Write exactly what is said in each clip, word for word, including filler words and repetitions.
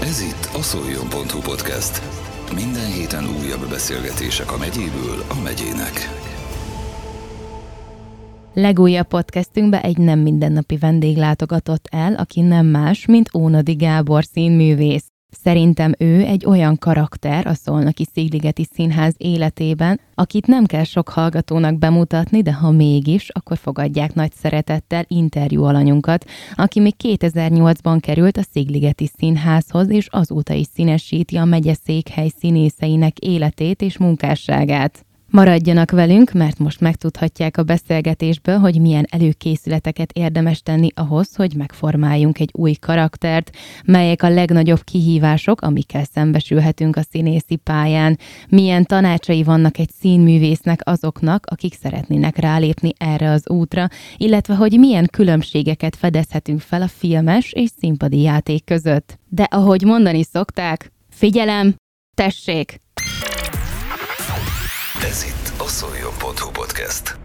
Ez itt a Szoljon.hu podcast. Minden héten újabb beszélgetések a megyéből a megyének. Legújabb podcastünkbe egy nem mindennapi vendég látogatott el, aki nem más, mint Ónodi Gábor színművész. Szerintem ő egy olyan karakter a Szolnoki Szigligeti Színház életében, akit nem kell sok hallgatónak bemutatni, de ha mégis, akkor fogadják nagy szeretettel interjú alanyunkat, aki még kétezer-nyolcban került a Szigligeti Színházhoz, és azóta is színesíti a megyeszékhely színészeinek életét és munkásságát. Maradjanak velünk, mert most megtudhatják a beszélgetésből, hogy milyen előkészületeket érdemes tenni ahhoz, hogy megformáljunk egy új karaktert, melyek a legnagyobb kihívások, amikkel szembesülhetünk a színészi pályán, milyen tanácsai vannak egy színművésznek azoknak, akik szeretnének rálépni erre az útra, illetve hogy milyen különbségeket fedezhetünk fel a filmes és színpadi játék között. De ahogy mondani szokták, figyelem, tessék! Ez itt a Szoljon.hu podcast.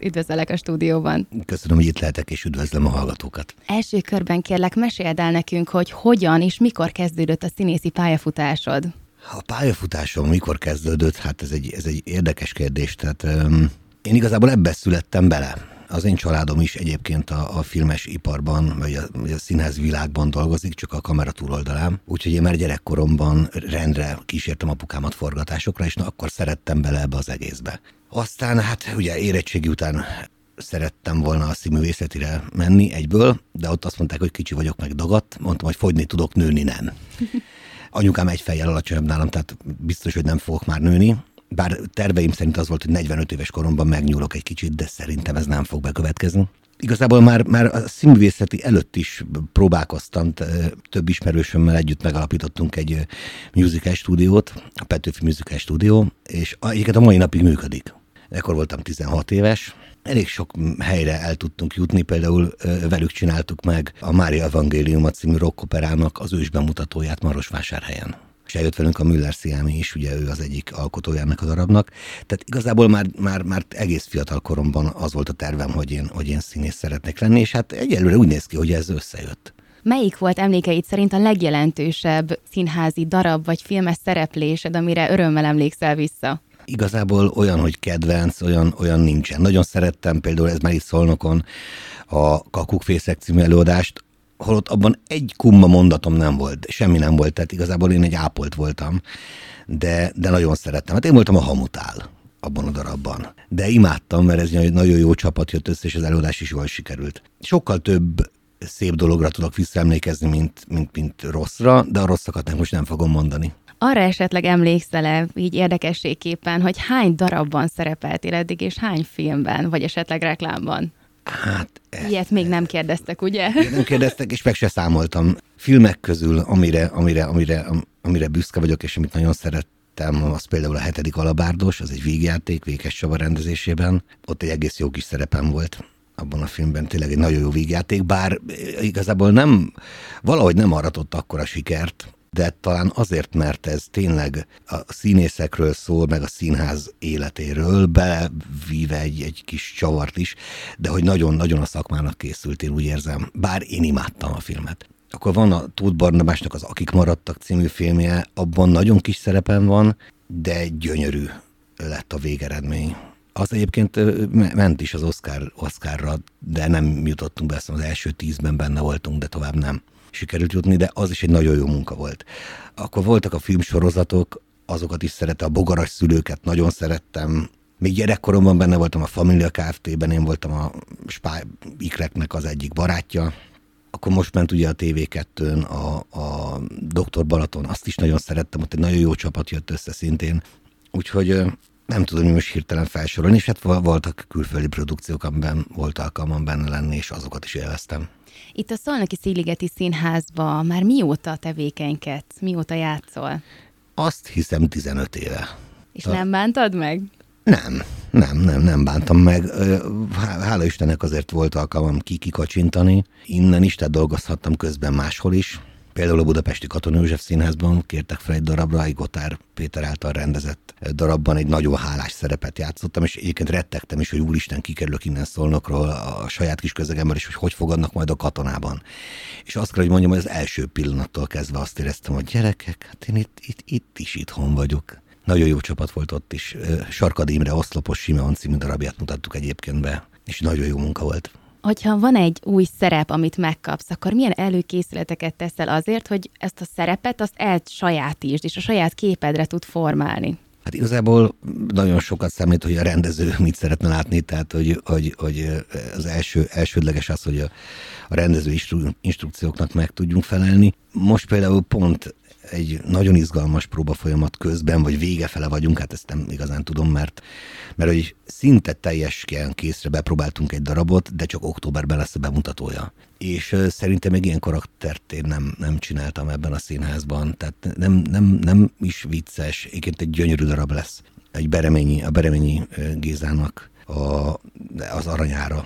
Üdvözöllek a stúdióban. Köszönöm, hogy itt lehetek, és üdvözlöm a hallgatókat. Első körben kérlek, meséld el nekünk, hogy hogyan és mikor kezdődött a színészi pályafutásod. A pályafutásom mikor kezdődött, hát ez egy, ez egy érdekes kérdés. Tehát um, én igazából ebbe születtem bele. Az én családom is egyébként a, a filmes iparban, vagy a, a színház világban dolgozik, csak a kamera túloldalán. Úgyhogy én már gyerekkoromban rendre kísértem apukámat forgatásokra, és na, akkor szerettem bele ebbe az egészbe. Aztán hát ugye érettségi után szerettem volna a színművészetire menni egyből, de ott azt mondták, hogy kicsi vagyok, meg dagadt. Mondtam, hogy fogyni tudok, nőni nem. Anyukám egy fejjel alacsonyabb nálam, tehát biztos, hogy nem fogok már nőni. Bár terveim szerint az volt, hogy negyvenöt éves koromban megnyúlok egy kicsit, de szerintem ez nem fog bekövetkezni. Igazából már, már a színművészeti előtt is próbálkoztam, több ismerősömmel együtt megalapítottunk egy musical stúdiót, a Petőfi Musical Studio, és egyiket a mai napig működik. Ekkor voltam tizenhat éves, elég sok helyre el tudtunk jutni, például velük csináltuk meg a Mária Evangéliuma című rockoperának az ős bemutatóját Marosvásárhelyen. És eljött velünk a Müller-Sziámi is, ugye ő az egyik alkotójának a darabnak. Tehát igazából már, már, már egész fiatal koromban az volt a tervem, hogy én, hogy én színész szeretnék lenni, és hát egyelőre úgy néz ki, hogy ez összejött. Melyik volt emlékeid szerint a legjelentősebb színházi darab vagy filmes szereplésed, amire örömmel emlékszel vissza? Igazából olyan, hogy kedvenc, olyan, olyan nincsen. Nagyon szerettem például, ez már itt Szolnokon, a Kakukfészek című előadást, holott abban egy kumma mondatom nem volt, semmi nem volt, tehát igazából én egy ápolt voltam, de, de nagyon szerettem. Hát én voltam a hamutál abban a darabban, de imádtam, mert ez egy nagyon jó csapat jött össze, és az előadás is jól sikerült. Sokkal több szép dologra tudok visszaemlékezni, mint, mint, mint rosszra, de a rosszakat nem most nem fogom mondani. Arra esetleg emlékszel-e így érdekességképpen, hogy hány darabban szerepeltél eddig, és hány filmben, vagy esetleg reklámban? Hát, ilyet ezt, még nem kérdeztek, ugye? Nem kérdeztek, és meg se számoltam. Filmek közül, amire, amire, amire, amire büszke vagyok, és amit nagyon szerettem, az például a Hetedik alabárdos, az egy vígjáték, Békés Csaba rendezésében. Ott egy egész jó kis szerepem volt abban a filmben, tényleg egy nagyon jó vígjáték, bár igazából nem, valahogy nem aratott akkora sikert, de talán azért, mert ez tényleg a színészekről szól, meg a színház életéről, bevíve egy, egy kis csavart is, de hogy nagyon-nagyon a szakmának készült, én úgy érzem, bár én imádtam a filmet. Akkor van a Tóth Barnabásnak az Akik Maradtak című filmje, abban nagyon kis szerepem van, de gyönyörű lett a végeredmény. Az egyébként ment is az Oscar, Oscarra, de nem jutottunk be, azt az első tízben benne voltunk, de tovább nem sikerült jutni, de az is egy nagyon jó munka volt. Akkor voltak a filmsorozatok, azokat is szerettem, a Bogaras szülőket nagyon szerettem. Még gyerekkoromban benne voltam a Familia Kft-ben, én voltam a Spály Ikreknek az egyik barátja. Akkor most ment ugye a té vé kettőn a, a doktor Balaton, azt is nagyon szerettem, ott egy nagyon jó csapat jött össze szintén. Úgyhogy nem tudom, hogy most hirtelen felsorolni, és hát voltak külföldi produkciók, amiben volt alkalmam benne lenni, és azokat is élveztem. Itt a Szolnoki Szigligeti Színházban már mióta tevékenykedsz, mióta játszol? Azt hiszem tizenöt éve. És a... nem bántad meg? Nem, nem, nem, nem bántam meg. Hála Istennek azért volt alkalmam kikacsintani. Innen is, tehát dolgozhattam közben máshol is. Például a budapesti Katona József Színházban kértek fel egy darabra, egy Gotár Péter által rendezett darabban egy nagyon hálás szerepet játszottam, és egyébként rettegtem is, hogy úristen, kikerülök innen Szolnokról a saját kis közegemben, és hogy hogy fogadnak majd a Katonában. És azt kell, hogy mondjam, hogy az első pillanattól kezdve azt éreztem, hogy gyerekek, hát én itt, itt, itt is itthon vagyok. Nagyon jó csapat volt ott is. Sarkadi Imre Oszlopos Simeon című darabját mutattuk egyébként be, és nagyon jó munka volt. Hogyha van egy új szerep, amit megkapsz, akkor milyen előkészületeket teszel azért, hogy ezt a szerepet azt elsajátítsd, és a saját képedre tud formálni? Hát igazából nagyon sokat számít, hogy a rendező mit szeretne látni, tehát hogy, hogy, hogy az első, elsődleges az, hogy a, a rendező instru, instrukcióknak meg tudjunk felelni. Most például pont egy nagyon izgalmas próbafolyamat közben, vagy végefele vagyunk, hát ezt nem igazán tudom, mert, mert hogy szinte teljes készre bepróbáltunk egy darabot, de csak októberben lesz a bemutatója. És szerintem még ilyen karaktert én nem, nem csináltam ebben a színházban, tehát nem, nem, nem is vicces, egyébként egy gyönyörű darab lesz. Egy Bereményi, a Bereményi Gézának a, az Aranyára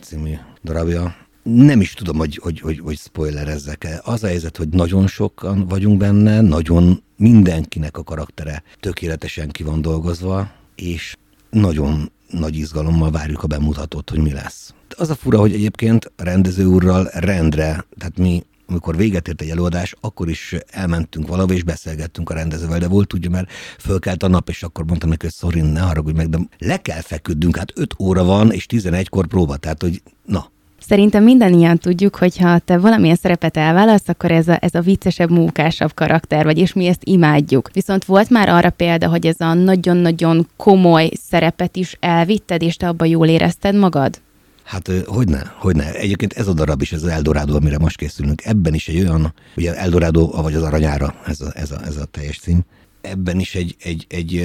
című darabja. Nem is tudom, hogy, hogy, hogy, hogy spoilerezzek-e. Az a helyzet, hogy nagyon sokan vagyunk benne, nagyon mindenkinek a karaktere tökéletesen ki van dolgozva, és nagyon nagy izgalommal várjuk a bemutatót, hogy mi lesz. Az a fura, hogy egyébként a rendező úrral rendre, tehát mi, amikor véget ért egy előadás, akkor is elmentünk valahol, és beszélgettünk a rendezővel, de volt ugye, mert fölkelt a nap, és akkor mondtam neki, hogy sorry, ne haragudj meg, de le kell feküdnünk, hát öt óra van, és tizenegykor próba, tehát hogy na. Szerintem mindannyian tudjuk, hogy ha te valamilyen szerepet elválasz, akkor ez a, ez a viccesebb, mókásabb karakter vagy, és mi ezt imádjuk. Viszont volt már arra példa, hogy ez a nagyon-nagyon komoly szerepet is elvitted, és te abban jól érezted magad? Hát hogyne, hogyne. Egyébként ez a darab is, ez az Eldorádó, amire most készülünk. Ebben is egy olyan, ugye Eldorádó, vagy az Aranyára, ez a, ez a, ez a teljes cím. Ebben is egy, egy, egy,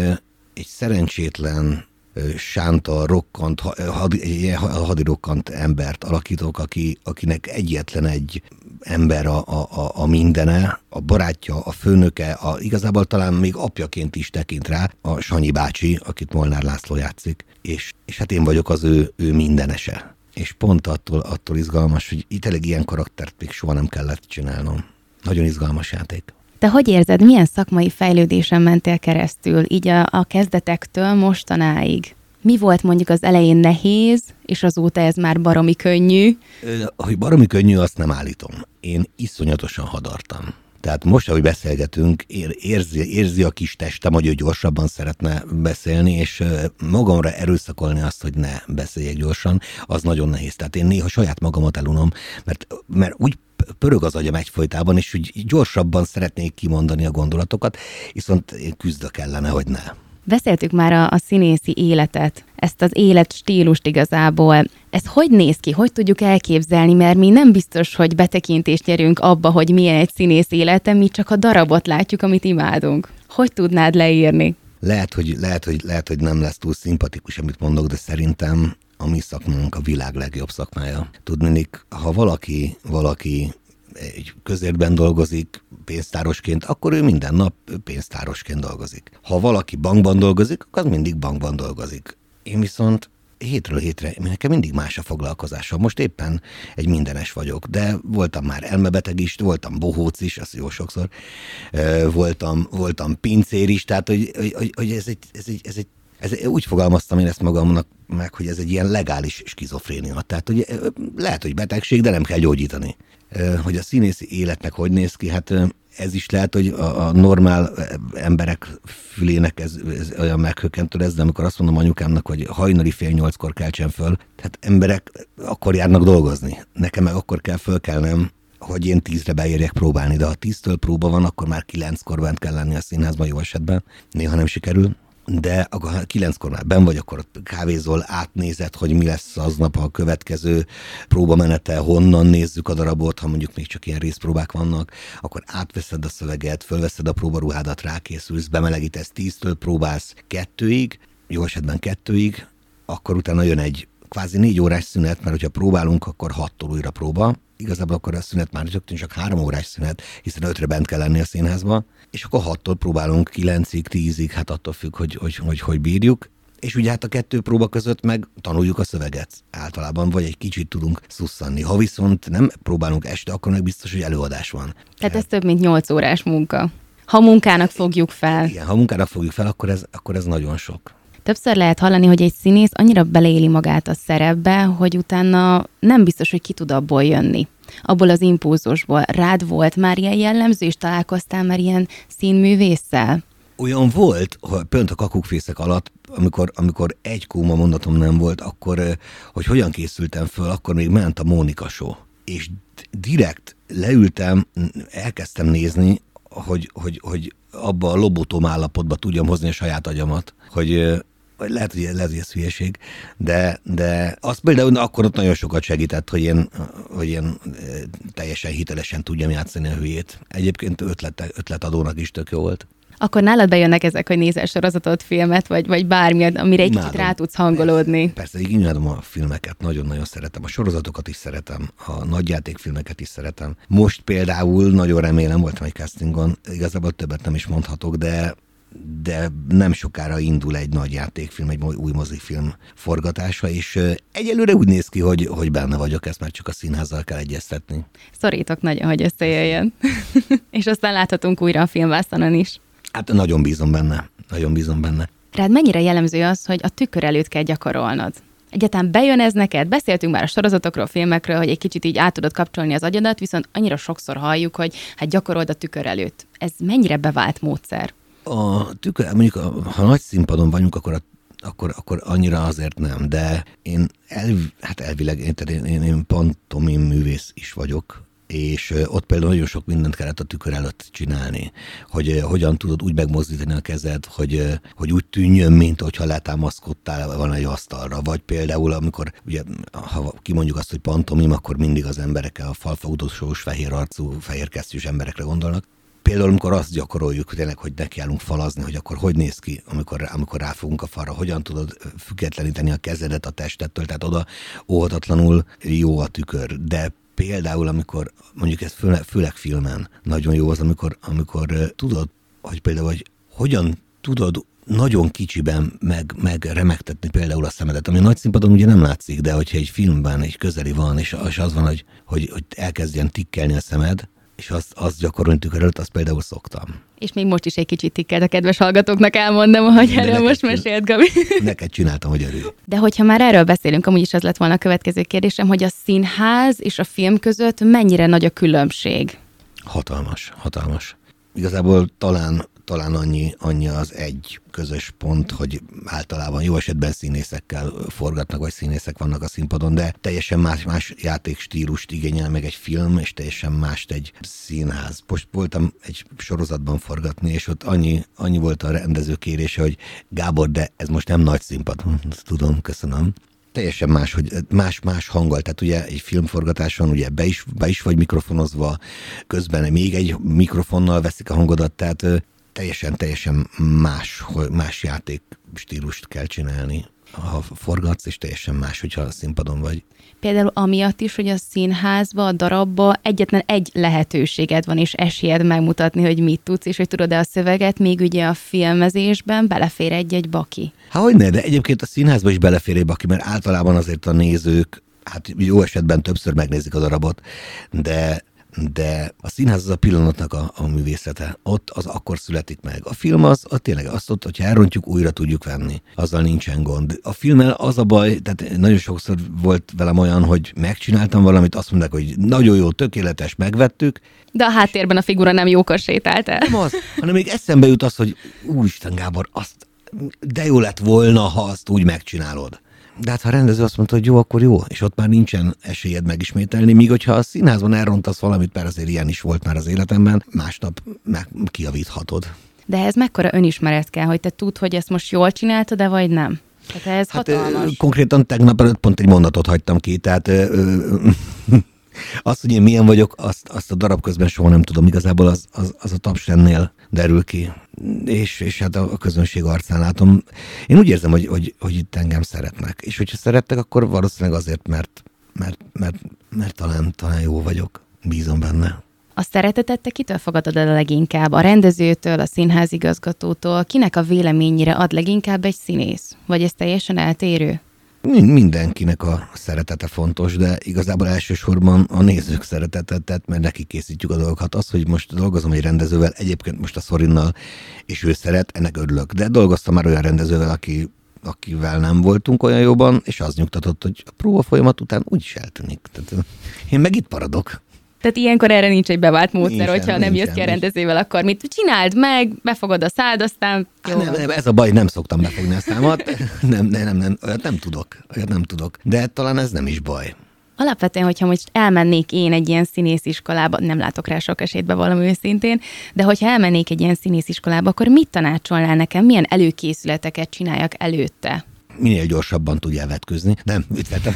egy szerencsétlen... sánta, rokkant, hadi, hadirokkant embert alakítok, aki, akinek egyetlen egy ember a, a, a mindene, a barátja, a főnöke, a, igazából talán még apjaként is tekint rá, a Sanyi bácsi, akit Molnár László játszik, és, és hát én vagyok az ő, ő mindenese. És pont attól, attól izgalmas, hogy itt elég ilyen karaktert még soha nem kellett csinálnom. Nagyon izgalmas játék. Te hogy érzed, milyen szakmai fejlődésen mentél keresztül, így a, a kezdetektől mostanáig? Mi volt mondjuk az elején nehéz, és azóta ez már baromi könnyű? Hogy baromi könnyű, azt nem állítom. Én iszonyatosan hadartam. Tehát most, ahogy beszélgetünk, ér, érzi, érzi a kis testem, hogy ő gyorsabban szeretne beszélni, és magamra erőszakolni azt, hogy ne beszéljek gyorsan, az nagyon nehéz. Tehát én néha saját magamat elunom, mert, mert úgy pörög az agyam egyfolytában, és úgy gyorsabban szeretnék kimondani a gondolatokat, viszont én küzdök ellene, hogy ne. Beszéltük már a, a színészi életet, ezt az életstílust igazából. Ez hogy néz ki? Hogy tudjuk elképzelni? Mert mi nem biztos, hogy betekintést nyerünk abba, hogy milyen egy színész élete, mi csak a darabot látjuk, amit imádunk. Hogy tudnád leírni? Lehet, hogy, lehet, hogy, lehet, hogy nem lesz túl szimpatikus, amit mondok, de szerintem a mi szakmánk a világ legjobb szakmája. Tudnék, ha valaki, valaki egy közértben dolgozik pénztárosként, akkor ő minden nap pénztárosként dolgozik. Ha valaki bankban dolgozik, akkor mindig bankban dolgozik. Én viszont hétről hétre, nekem mindig más a foglalkozásom. Most éppen egy mindenes vagyok, de voltam már elmebeteg is, voltam bohóc is, az jó sokszor, voltam, voltam pincér is, tehát hogy, hogy, hogy ez egy, ez egy, ez egy Ez, úgy fogalmaztam én ezt magamnak meg, hogy ez egy ilyen legális skizofrénia. Tehát hogy lehet, hogy betegség, de nem kell gyógyítani. Hogy a színészi életnek hogy néz ki, hát ez is lehet, hogy a, a normál emberek fülének ez, ez olyan meghökkentő lesz, de amikor azt mondom anyukámnak, hogy hajnali fél nyolckor keltsen föl, hát emberek akkor járnak dolgozni. Nekem meg akkor kell fölkelnem, hogy én tízre beérjek próbálni, de ha tíztől próba van, akkor már kilenckor bent kell lenni a színházban jó esetben. Néha nem sikerül. De akkor kilenckor már benn vagy, akkor kávézol, átnézed, hogy mi lesz aznap a következő próbamenete, honnan nézzük a darabot, ha mondjuk még csak ilyen részpróbák vannak, akkor átveszed a szöveget, fölveszed a próbaruhádat, rákészülsz, bemelegítesz, tíztől próbálsz kettőig, jó esetben kettőig, akkor utána jön egy kvázi négy órás szünet, mert hogyha próbálunk, akkor hattól újra próba. Igazából akkor a szünet már csak három órás szünet, hiszen ötre bent kell lenni a színházba, és akkor hattól próbálunk kilencig, tízig, hát attól függ, hogy hogy, hogy, hogy bírjuk, és ugye hát a kettő próba között meg tanuljuk a szöveget általában, vagy egy kicsit tudunk szusszanni. Ha viszont nem próbálunk este, akkor meg biztos, hogy előadás van. Tehát ez több mint nyolc órás munka. Ha munkának fogjuk fel. Igen, ha munkának fogjuk fel, akkor ez, akkor ez nagyon sok. Többször lehet hallani, hogy egy színész annyira beleéli magát a szerepbe, hogy utána nem biztos, hogy ki tud abból jönni. Abból az impulzusból. Rád volt már ilyen jellemző, és találkoztál már ilyen színművésszel? Olyan volt, hogy pont a Kakukfészek alatt, amikor, amikor egy kóma mondatom nem volt, akkor, hogy hogyan készültem föl, akkor még ment a Mónika show. És direkt leültem, elkezdtem nézni, hogy, hogy, hogy abba a lobotom állapotba tudjam hozni a saját agyamat, hogy lehet, hogy lehet, hogy ez hülyeség, de, de az például akkor ott nagyon sokat segített, hogy én, hogy én teljesen hitelesen tudjam játszani a hülyét. Egyébként ötlete, ötletadónak is tök jó volt. Akkor nálad bejönnek ezek, hogy nézel sorozatot, filmet, vagy, vagy bármilyen, amire egy kicsit rá tudsz hangolódni. Persze, így imádom a filmeket, nagyon-nagyon szeretem. A sorozatokat is szeretem, a nagyjátékfilmeket is szeretem. Most például, nagyon remélem, voltam egy castingon, igazából többet nem is mondhatok, de, de nem sokára indul egy nagyjátékfilm, egy új mozifilm forgatása, és egyelőre úgy néz ki, hogy, hogy benne vagyok, ezt már csak a színházzal kell egyeztetni. Szorítok nagyon, hogy összejöjjön. És aztán láthatunk újra a filmvásznon is. Hát nagyon bízom benne, nagyon bízom benne. Rád mennyire jellemző az, hogy a tükör előtt kell gyakorolnod? Egyáltalán bejön ez neked? Beszéltünk már a sorozatokról, filmekről, hogy egy kicsit így át tudod kapcsolni az agyadat, viszont annyira sokszor halljuk, hogy hát gyakorold a tükör előtt. Ez mennyire bevált módszer? A tükör, mondjuk a, ha nagy színpadon vagyunk, akkor a Akkor, akkor annyira azért nem, de én elv, hát elvileg, én, én, én pantomim művész is vagyok, és ott például nagyon sok mindent kellett a tükör előtt csinálni, hogy hogyan tudod úgy megmozdítani a kezed, hogy, hogy úgy tűnjön, mint hogyha letámaszkodtál van egy asztalra, vagy például, amikor ugye, ha kimondjuk azt, hogy pantomim, akkor mindig az emberekkel a falfagudosós, fehér arcú, fehér kesztyűs emberekre gondolnak. Például, amikor azt gyakoroljuk, tényleg, hogy nekiállunk falazni, hogy akkor hogy néz ki, amikor, amikor ráfogunk a falra, hogyan tudod függetleníteni a kezedet a testettől, tehát oda óhatatlanul jó a tükör, de például, amikor, mondjuk ez főleg, főleg filmen nagyon jó az, amikor, amikor tudod, hogy például, hogy hogyan tudod nagyon kicsiben meg, meg remegtetni például a szemedet, ami a nagy színpadon ugye nem látszik, de hogyha egy filmben egy közeli van, és az van, hogy, hogy, hogy elkezdjen tikkelni a szemed, és azt, azt gyakorolni tükör előtt, azt például szoktam. És még most is egy kicsit tikkelt a kedves hallgatóknak, elmondom, ahogy de erről most mesélt, Gabi. Neked csináltam, hogy örül. De hogyha már erről beszélünk, amúgy is az lett volna a következő kérdésem, hogy a színház és a film között mennyire nagy a különbség? Hatalmas, hatalmas. Igazából talán, talán annyi, annyi az egy közös pont, hogy általában jó esetben színészekkel forgatnak, vagy színészek vannak a színpadon, de teljesen más, más játékstílust igényel meg egy film, és teljesen mást egy színház. Most voltam egy sorozatban forgatni, és ott annyi, annyi volt a rendező kérése, hogy Gábor, de ez most nem nagy színpad. Tudom, köszönöm. Teljesen más, hogy más, más hanggal, tehát ugye egy filmforgatáson ugye be is, be is vagy mikrofonozva, közben még egy mikrofonnal veszik a hangodat, tehát teljesen-teljesen más, más játékstílust kell csinálni, ha forgatsz, és teljesen más, hogyha a színpadon vagy. Például amiatt is, hogy a színházba, a darabba egyetlen egy lehetőséged van, és esélyed megmutatni, hogy mit tudsz, és hogy tudod-e a szöveget, még ugye a filmezésben belefér egy-egy baki. Há, hogy ne, de egyébként a színházba is belefér egy baki, mert általában azért a nézők, hát jó esetben többször megnézik a darabot, de... de a színház az a pillanatnak a, a művészete. Ott az akkor születik meg. A film az, a tényleg azt ott, hogyha elrontjuk, újra tudjuk venni. Azzal nincsen gond. A filmmel az a baj, tehát nagyon sokszor volt velem olyan, hogy megcsináltam valamit, azt mondták, hogy nagyon jó, tökéletes, megvettük. De a háttérben a figura nem jókor sétált el. Nem az, hanem még eszembe jut az, hogy úristen Gábor, azt de jó lett volna, ha azt úgy megcsinálod. De hát ha a rendező azt mondta, hogy jó, akkor jó, és ott már nincsen esélyed megismételni, míg hogyha a színházban elrontasz valamit, mert azért ilyen is volt már az életemben, másnap meg kijavíthatod. De ez mekkora önismeret kell, hogy te tudd, hogy ezt most jól csináltad, de vagy nem? Tehát ez hát hatalmas. Konkrétan tegnap előtt pont egy mondatot hagytam ki, tehát ö, ö, azt, hogy én milyen vagyok, azt, azt a darab közben soha nem tudom, igazából az, az, az a tapsennél derül ki. És, és hát a közönség arcán látom. Én úgy érzem, hogy, hogy, hogy itt engem szeretnek. És hogyha szerettek, akkor valószínűleg azért, mert, mert, mert, mert talán, talán jó vagyok. Bízom benne. A szeretetet te kitől fogadod el a leginkább? A rendezőtől, a színházigazgatótól? Kinek a véleményére ad leginkább egy színész? Vagy ez teljesen eltérő? Mindenkinek a szeretete fontos, de igazából elsősorban a nézők szeretetet, mert neki készítjük a dolgokat. Az, hogy most dolgozom egy rendezővel, egyébként most a Szorinnal, és ő szeret, ennek örülök. De dolgoztam már olyan rendezővel, aki, akivel nem voltunk olyan jobban, és az nyugtatott, hogy a próba folyamat után úgyis eltűnik. Tehát én meg itt maradok. Tehát ilyenkor erre nincs egy bevált módszer, nincs, hogyha nem jössz ki a rendezővel, akkor mit csináld meg, befogod a szád, aztán jó. Nem, nem, ez a baj, nem szoktam befogni a számat, nem, nem, nem, nem, olyat nem tudok, olyat nem tudok, de talán ez nem is baj. Alapvetően, hogyha most elmennék én egy ilyen színésziskolába, nem látok rá sok esélyt, bevallom őszintén, de hogyha elmennék egy ilyen színésziskolába, akkor mit tanácsolnál nekem, milyen előkészületeket csináljak előtte? Minél gyorsabban tudjál vetkőzni, nem, ütvetem.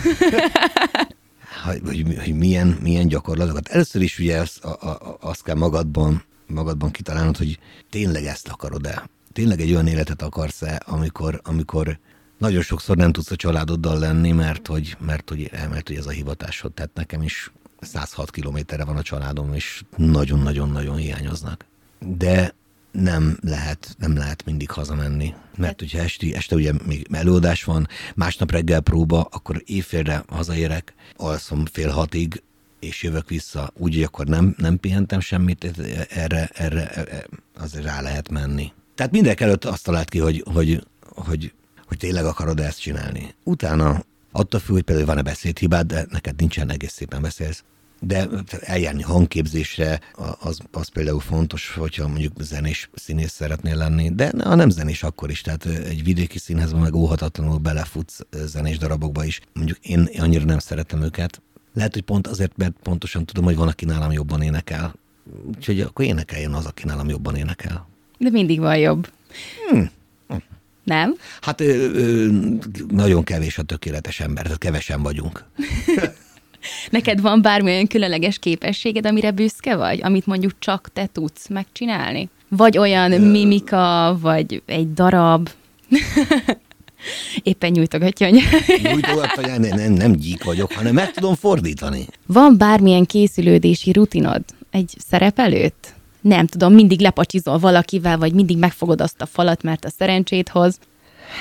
Hogy, hogy milyen, milyen gyakorlatokat. Először is ugye azt, a, a, azt kell magadban, magadban kitalálnod, hogy tényleg ezt akarod-e. Tényleg egy olyan életet akarsz-e, amikor, amikor nagyon sokszor nem tudsz a családoddal lenni, mert hogy, mert, hogy, mert, hogy ez a hivatásod. Tehát nekem is száz hat kilométerre van a családom, és nagyon-nagyon-nagyon hiányoznak. De nem lehet, nem lehet mindig hazamenni. Mert hogyha esti, este ugye még előadás van, másnap reggel próba, akkor éjfélre hazaérek, alszom fél hatig, és jövök vissza. Úgy, hogy akkor nem, nem pihentem semmit, erre, erre, erre azért rá lehet menni. Tehát mindenek előtt azt talált ki, hogy, hogy, hogy, hogy tényleg akarod ezt csinálni. Utána attól függ, hogy például van-e beszédhibád, de neked nincsen, egész szépen beszélsz. De eljárni hangképzésre, az, az például fontos, hogyha mondjuk zenés színész szeretnél lenni, de a nem zenés akkor is, tehát egy vidéki színházban meg óhatatlanul belefutsz zenés darabokba is. Mondjuk én annyira nem szeretem őket. Lehet, hogy pont azért, mert pontosan tudom, hogy van, aki nálam jobban énekel. Úgyhogy akkor énekeljen az, aki nálam jobban énekel. De mindig van jobb. Hmm. Nem? Hát ö, ö, nagyon kevés a tökéletes ember, tehát kevesen vagyunk. Neked van bármilyen különleges képességed, amire büszke vagy? Amit mondjuk csak te tudsz megcsinálni? Vagy olyan Ö... mimika, vagy egy darab? Éppen nyújtogatja a nyelv. Nyújtogatja, nem, nem, nem gyík vagyok, hanem meg tudom fordítani. Van bármilyen készülődési rutinod egy szerep előtt? Nem tudom, mindig lepacsizol valakivel, vagy mindig megfogod azt a falat, mert a szerencsét hoz.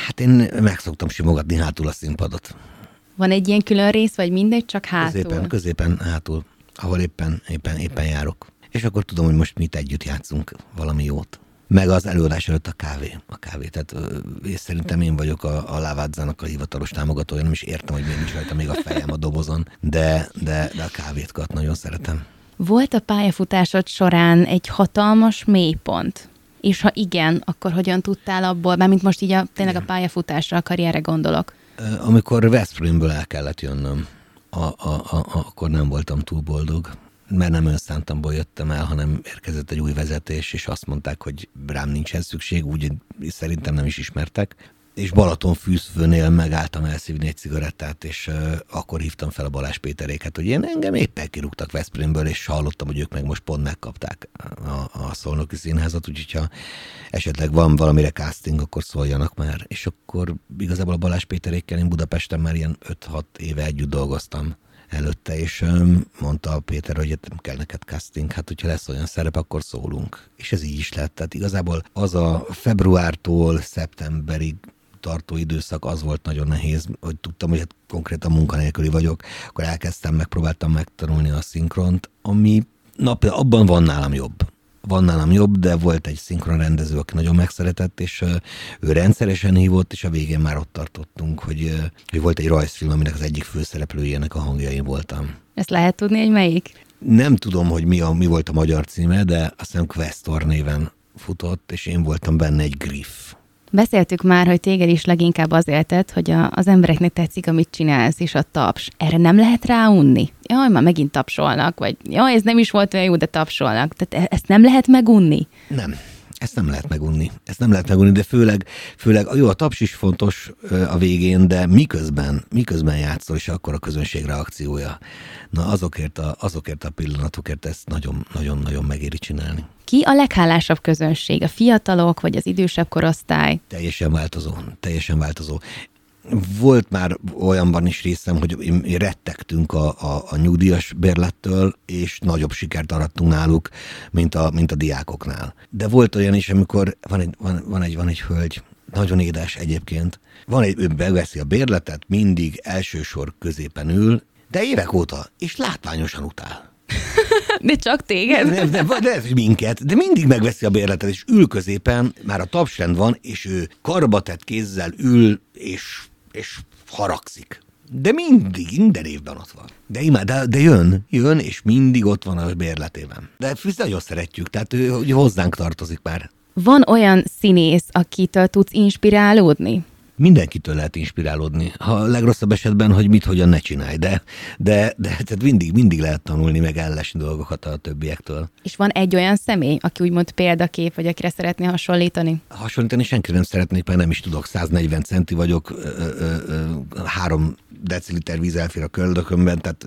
Hát én meg szoktam simogatni hátul a színpadot. Van egy ilyen külön rész, vagy mindegy, csak hátul? Középen, középen hátul, ahol éppen, éppen, éppen járok. És akkor tudom, hogy most mit együtt játszunk, valami jót. Meg az előadás előtt a kávé. A kávé. Tehát és szerintem én vagyok a, a Lávádzának a hivatalos támogatója, nem is értem, hogy miért nincs rajta még a fejem a dobozon, de, de, de a kávét kat nagyon szeretem. Volt a pályafutásod során egy hatalmas mélypont? És ha igen, akkor hogyan tudtál abból, mármint most így a, tényleg a pályafutásra, a karrierre gondolok? Amikor Veszprémből el kellett jönnöm, a, a, a, akkor nem voltam túl boldog, mert nem önszántamból jöttem el, hanem érkezett egy új vezetés, és azt mondták, hogy rám nincsen szükség, úgy szerintem nem is ismertek. És Balatonfűzfőnél megálltam elszívni egy cigarettát, és uh, akkor hívtam fel a Balázs Péteréket, hogy én engem éppen kirúgtak Veszprémből, és hallottam, hogy ők meg most pont megkapták a, a Szolnoki Színházat, úgyhogy ha esetleg van valamire casting, akkor szóljanak már. És akkor igazából a Balázs Péterékkel én Budapesten már ilyen öt-hat éve együtt dolgoztam előtte, és um, mondta a Péter, hogy nem kell neked casting, hát hogyha lesz olyan szerep, akkor szólunk. És ez így is lett. Tehát igazából az a februártól szeptemberig tartó időszak az volt nagyon nehéz, hogy tudtam, hogy hát konkrétan munkanélküli vagyok, akkor elkezdtem, megpróbáltam megtanulni a szinkront, ami na, abban van nálam jobb. Van nálam jobb, de volt egy szinkronrendező, aki nagyon megszeretett, és ő rendszeresen hívott, és a végén már ott tartottunk, hogy, hogy volt egy rajzfilm, aminek az egyik főszereplőjének a hangjain voltam. Ezt lehet tudni, hogy melyik? Nem tudom, hogy mi, a, mi volt a magyar címe, de azt hiszem Questor néven futott, és én voltam benne egy griff. Beszéltük már, hogy téged is leginkább az éltet, hogy a, az embereknek tetszik, amit csinálsz, és a taps. Erre nem lehet ráunni? Jaj, már megint tapsolnak, vagy jaj, ez nem is volt olyan jó, de tapsolnak. Tehát e- ezt nem lehet megunni? Nem, ezt nem lehet megunni. Ezt nem lehet megunni, de főleg, főleg jó, a taps is fontos a végén, de miközben, miközben játszol, és akkor a közönség reakciója. Na, azokért a, azokért a pillanatokért ezt nagyon-nagyon megéri csinálni. Ki a leghálásabb közönség? A fiatalok, vagy az idősebb korosztály? Teljesen változó, teljesen változó. Volt már olyanban is részem, hogy rettegtünk a, a, a nyugdíjas bérlettől, és nagyobb sikert arattunk náluk, mint a, mint a diákoknál. De volt olyan is, amikor van egy, van, van egy, van egy hölgy, nagyon édes egyébként. Van egy, ő beveszi a bérletet, mindig elsősor középen ül, de évek óta, és látványosan utál. De csak téged? Nem, nem, nem, minket, de mindig megveszi a bérletet, és ül középen, már a tapsrend van, és ő karbatett kézzel ül, és, és haragszik. De mindig, minden évben ott van. De imád, de, de jön, jön, és mindig ott van a bérletében. De nagyon szeretjük, tehát ő hogy hozzánk tartozik már. Van olyan színész, akitől tudsz inspirálódni? Mindenkitől lehet inspirálódni. Ha a legrosszabb esetben, hogy mit, hogyan ne csinálj, de, de, de tehát mindig, mindig lehet tanulni, meg ellesni dolgokat a többiektől. És van egy olyan személy, aki úgymond példakép, vagy akire szeretné hasonlítani? Hasonlítani senki nem szeretnék, mert nem is tudok. száznegyven centi vagyok, három deciliter víz elfér a köldökömben, tehát,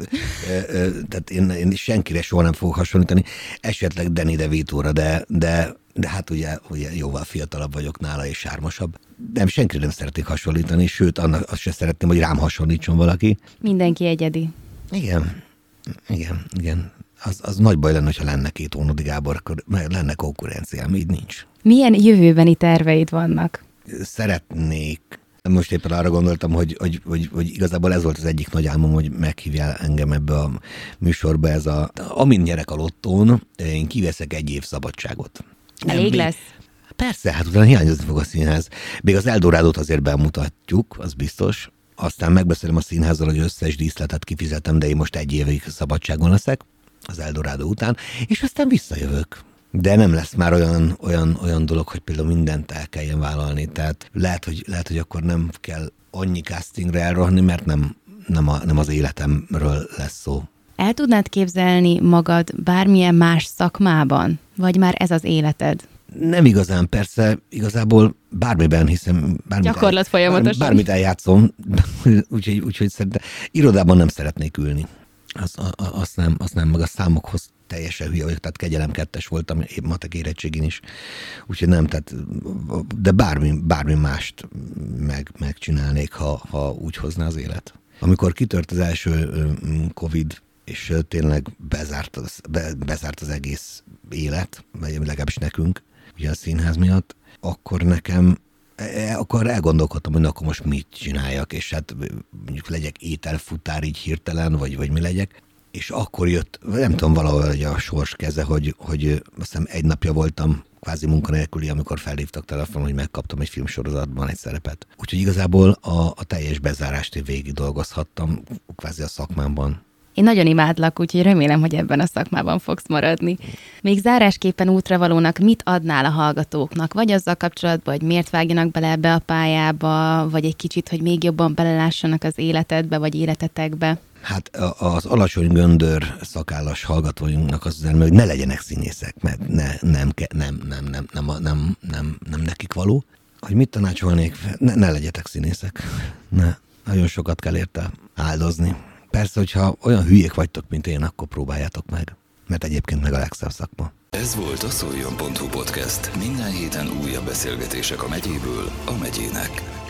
ö, ö, tehát én, én senkire soha nem fogok hasonlítani. Esetleg Danny DeVito-ra, de... de De hát ugye, ugye jóval fiatalabb vagyok nála, és sármosabb. Nem, senkire nem szeretnék hasonlítani, sőt, annak azt sem szeretném, hogy rám hasonlítson valaki. Mindenki egyedi. Igen, igen, igen. Az, az nagy baj lenne, ha lenne két Ónodi Gábor, mert lenne konkurenciám, így nincs. Milyen jövőbeni terveid vannak? Szeretnék. Most éppen arra gondoltam, hogy, hogy, hogy, hogy igazából ez volt az egyik nagy álmom, hogy meghívjál engem ebbe a műsorba. Ez a, amin nyerek a lottón, én kiveszek egy év szabadságot. Nem, elég még, lesz? Persze, hát utána hiányozni fog a színház. Még az Eldorádót azért bemutatjuk, az biztos. Aztán megbeszélem a színházzal, hogy összes díszletet kifizetem, de én most egy évig szabadságon leszek az Eldorádó után, és aztán visszajövök. De nem lesz már olyan, olyan, olyan dolog, hogy például mindent el kelljen vállalni. Tehát lehet, hogy, lehet, hogy akkor nem kell annyi castingre elrohanni, mert nem, nem, a, nem az életemről lesz szó. El tudnád képzelni magad bármilyen más szakmában? Vagy már ez az életed? Nem igazán, persze, igazából bármiben, hiszem... Bármit Gyakorlat el, folyamatosan. Bármit eljátszom, úgyhogy úgy, szerintem irodában nem szeretnék ülni. Azt az nem, az nem, meg a számokhoz teljesen hülye vagyok, tehát kegyelem kettes voltam, matek érettségén is, úgyhogy nem, tehát, de bármi, bármi mást meg, megcsinálnék, ha, ha úgy hozná az élet. Amikor kitört az első Covid, és tényleg bezárt az, be, bezárt az egész élet, vagy legalábbis nekünk, ugye a színház miatt, akkor nekem, akkor elgondolkodtam, hogy akkor most mit csináljak, és hát mondjuk legyek ételfutár így hirtelen, vagy, vagy mi legyek, és akkor jött, nem tudom, valahogy a sors keze, hogy, hogy azt hiszem egy napja voltam kvázi munkanélküli, amikor felhívtak telefonon, hogy megkaptam egy filmsorozatban egy szerepet. Úgyhogy igazából a, a teljes bezárást én végig dolgozhattam, kvázi a szakmámban. Én nagyon imádlak, úgyhogy remélem, hogy ebben a szakmában fogsz maradni. Még zárásképpen útravalónak mit adnál a hallgatóknak? Vagy azzal kapcsolatban, hogy miért vágjanak bele ebbe a pályába, vagy egy kicsit, hogy még jobban belelássanak az életedbe, vagy életetekbe? Hát az alacsony göndör szakállas hallgatóinknak az üzenem, hogy ne legyenek színészek, mert ne, nem, nem, nem, nem, nem, nem, nem, nem nekik való. Hogy mit tanácsolnék? Ne, ne legyetek színészek. Ne. Nagyon sokat kell érte áldozni. Persze, hogyha olyan hülyék vagytok, mint én, akkor próbáljátok meg. Mert egyébként meg a legszebb szakma. Ez volt a Szoljon.hu podcast. Minden héten újabb beszélgetések a megyéből a megyének.